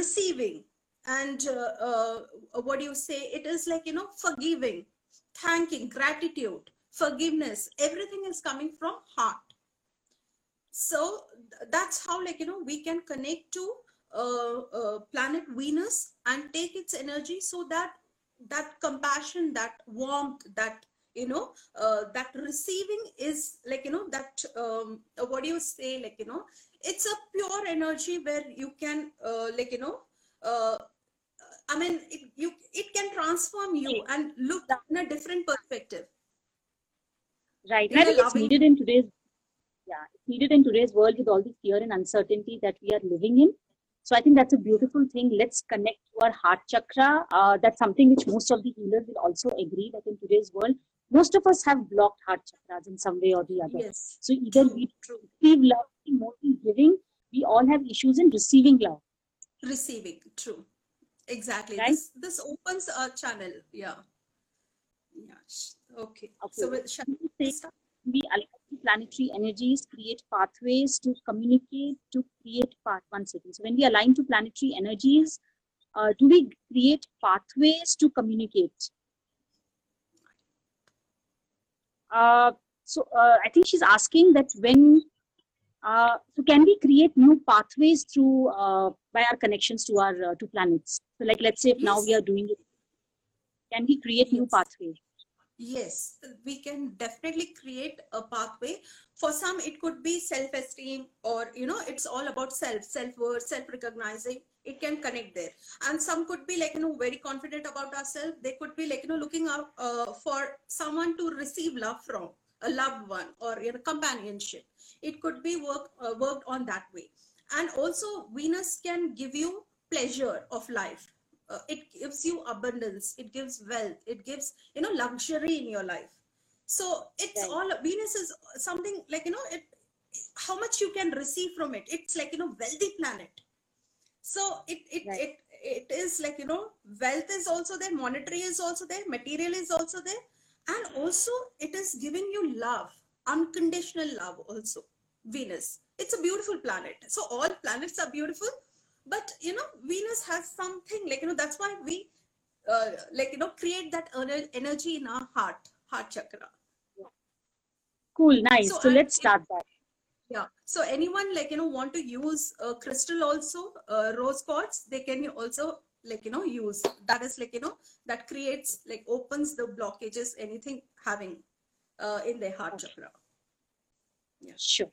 receiving and what do you say, it is like, you know, forgiving, thanking, gratitude, forgiveness, everything is coming from heart. So that's how, like, you know, we can connect to planet Venus and take its energy, so that that compassion, that warmth, that, you know, that receiving is like, you know, that what do you say, like, you know, it's a pure energy where you can like, you know, I mean, it can transform you and look in a different perspective. Right. And I think it's needed in today's, it's needed in today's world with all the fear and uncertainty that we are living in. So I think that's a beautiful thing. Let's connect to our heart chakra. That's something which most of the healers will also agree, that in today's world, most of us have blocked heart chakras in some way or the other. Yes. So either we love more than giving, we all have issues in receiving love. Receiving, true. Exactly. Right? This opens our channel. Yeah. Yeah. Okay. So shall we start? The planetary energies create pathways to communicate, to create pathways. So when we align to planetary energies, do we create pathways to communicate? So I think she's asking that when, so can we create new pathways through, by our connections to our, to planets? So like, let's say if now we are doing it, can we create new pathways? Yes, we can definitely create a pathway. For some, it could be self-esteem, or, you know, it's all about self-worth, self-recognizing. It can connect there. And some could be like, you know, very confident about ourselves. They could be like, you know, looking out for someone to receive love from, a loved one, or, you know, companionship. It could be worked on that way. And also Venus can give you pleasure of life. It gives you abundance, it gives wealth, it gives, you know, luxury in your life. So it's all, Venus is something like, you know, it, how much you can receive from it. It's like, you know, wealthy planet. So it is like, you know, wealth is also there, monetary is also there, material is also there. And also it is giving you love, unconditional love also, Venus. It's a beautiful planet. So all planets are beautiful. But, you know, Venus has something like, you know, that's why we like, you know, create that energy in our heart chakra. Yeah. Cool. Nice. So let's start that. Yeah. So anyone like, you know, want to use crystal also, rose quartz, they can also like, you know, use that is like, you know, that creates like opens the blockages, anything having in their heart chakra. Yeah. Sure.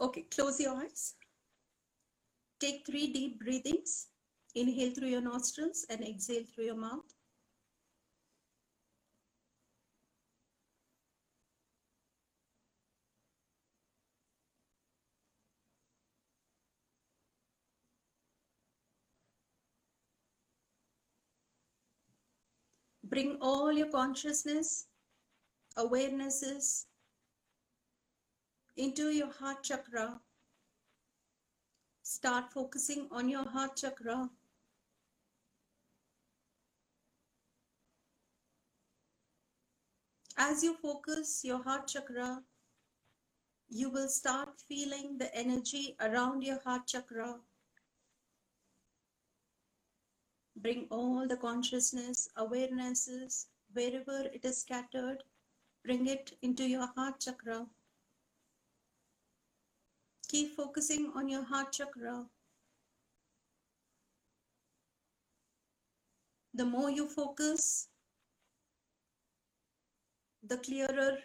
Okay, close your eyes. Take 3 deep breathings. Inhale through your nostrils and exhale through your mouth. Bring all your consciousness, awarenesses, into your heart chakra. Start focusing on your heart chakra. As you focus your heart chakra, you will start feeling the energy around your heart chakra. Bring all the consciousness, awarenesses, wherever it is scattered, bring it into your heart chakra. Keep focusing on your heart chakra. The more you focus, the clearer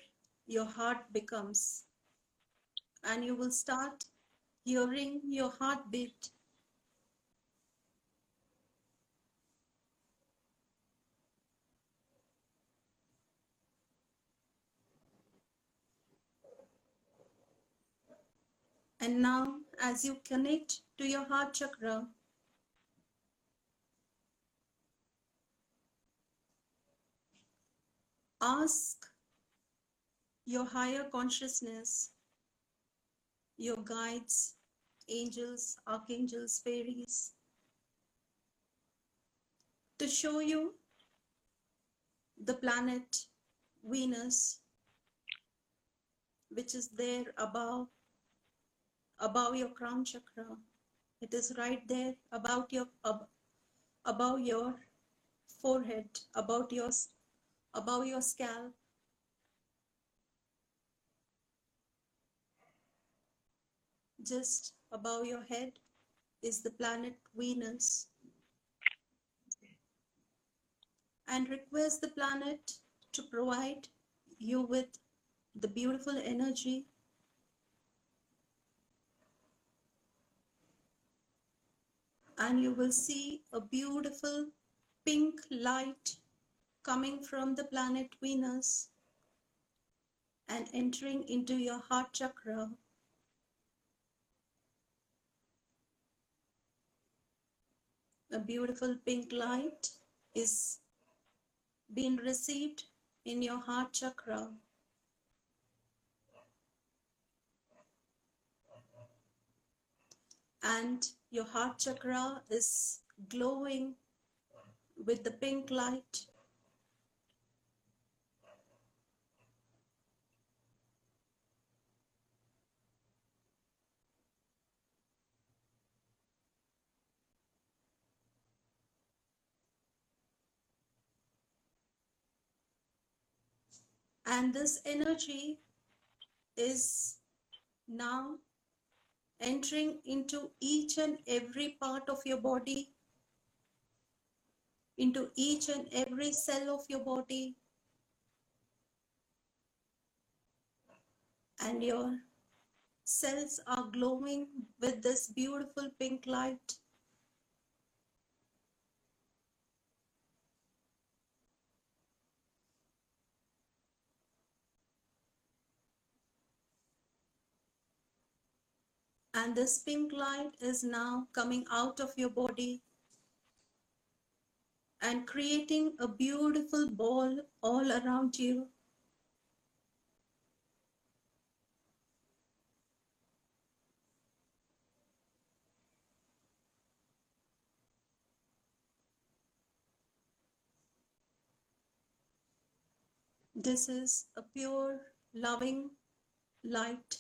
your heart becomes, and you will start hearing your heartbeat. And now, as you connect to your heart chakra, ask your higher consciousness, your guides, angels, archangels, fairies, to show you the planet Venus, which is there above above your crown chakra. It is right there above your forehead, above your scalp. Just above your head is the planet Venus, and request the planet to provide you with the beautiful energy and you will see a beautiful pink light coming from the planet Venus and entering into your heart chakra. A beautiful pink light is being received in your heart chakra. And your heart chakra is glowing with the pink light. And this energy is now entering into each and every part of your body, into each and every cell of your body, and your cells are glowing with this beautiful pink light. And this pink light is now coming out of your body and creating a beautiful ball all around you. This is a pure, loving light.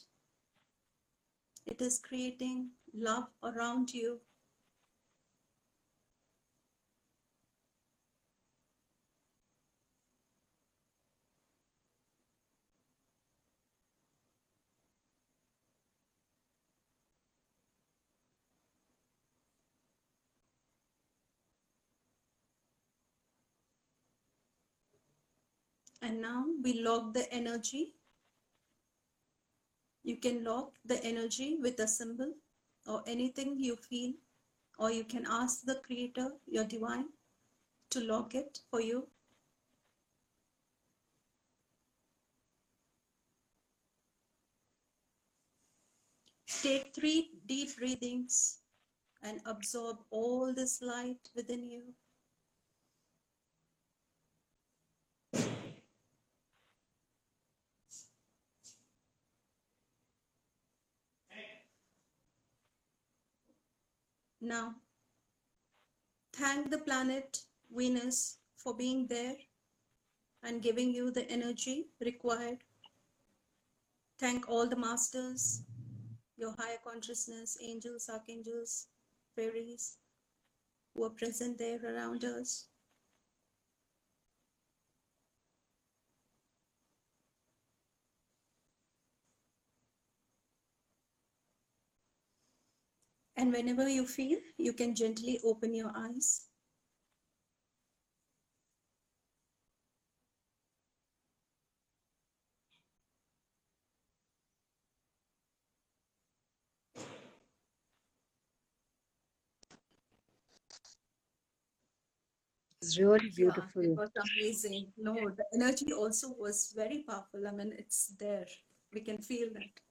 It is creating love around you. And now we lock the energy. You can lock the energy with a symbol or anything you feel, or you can ask the Creator, your Divine, to lock it for you. Take 3 deep breathings and absorb all this light within you. Now, thank the planet Venus for being there and giving you the energy required. Thank all the masters, your higher consciousness, angels, archangels, fairies who are present there around us. And whenever you feel, you can gently open your eyes. It's really beautiful. Yeah, it was amazing. No, the energy also was very powerful. I mean, it's there. We can feel that.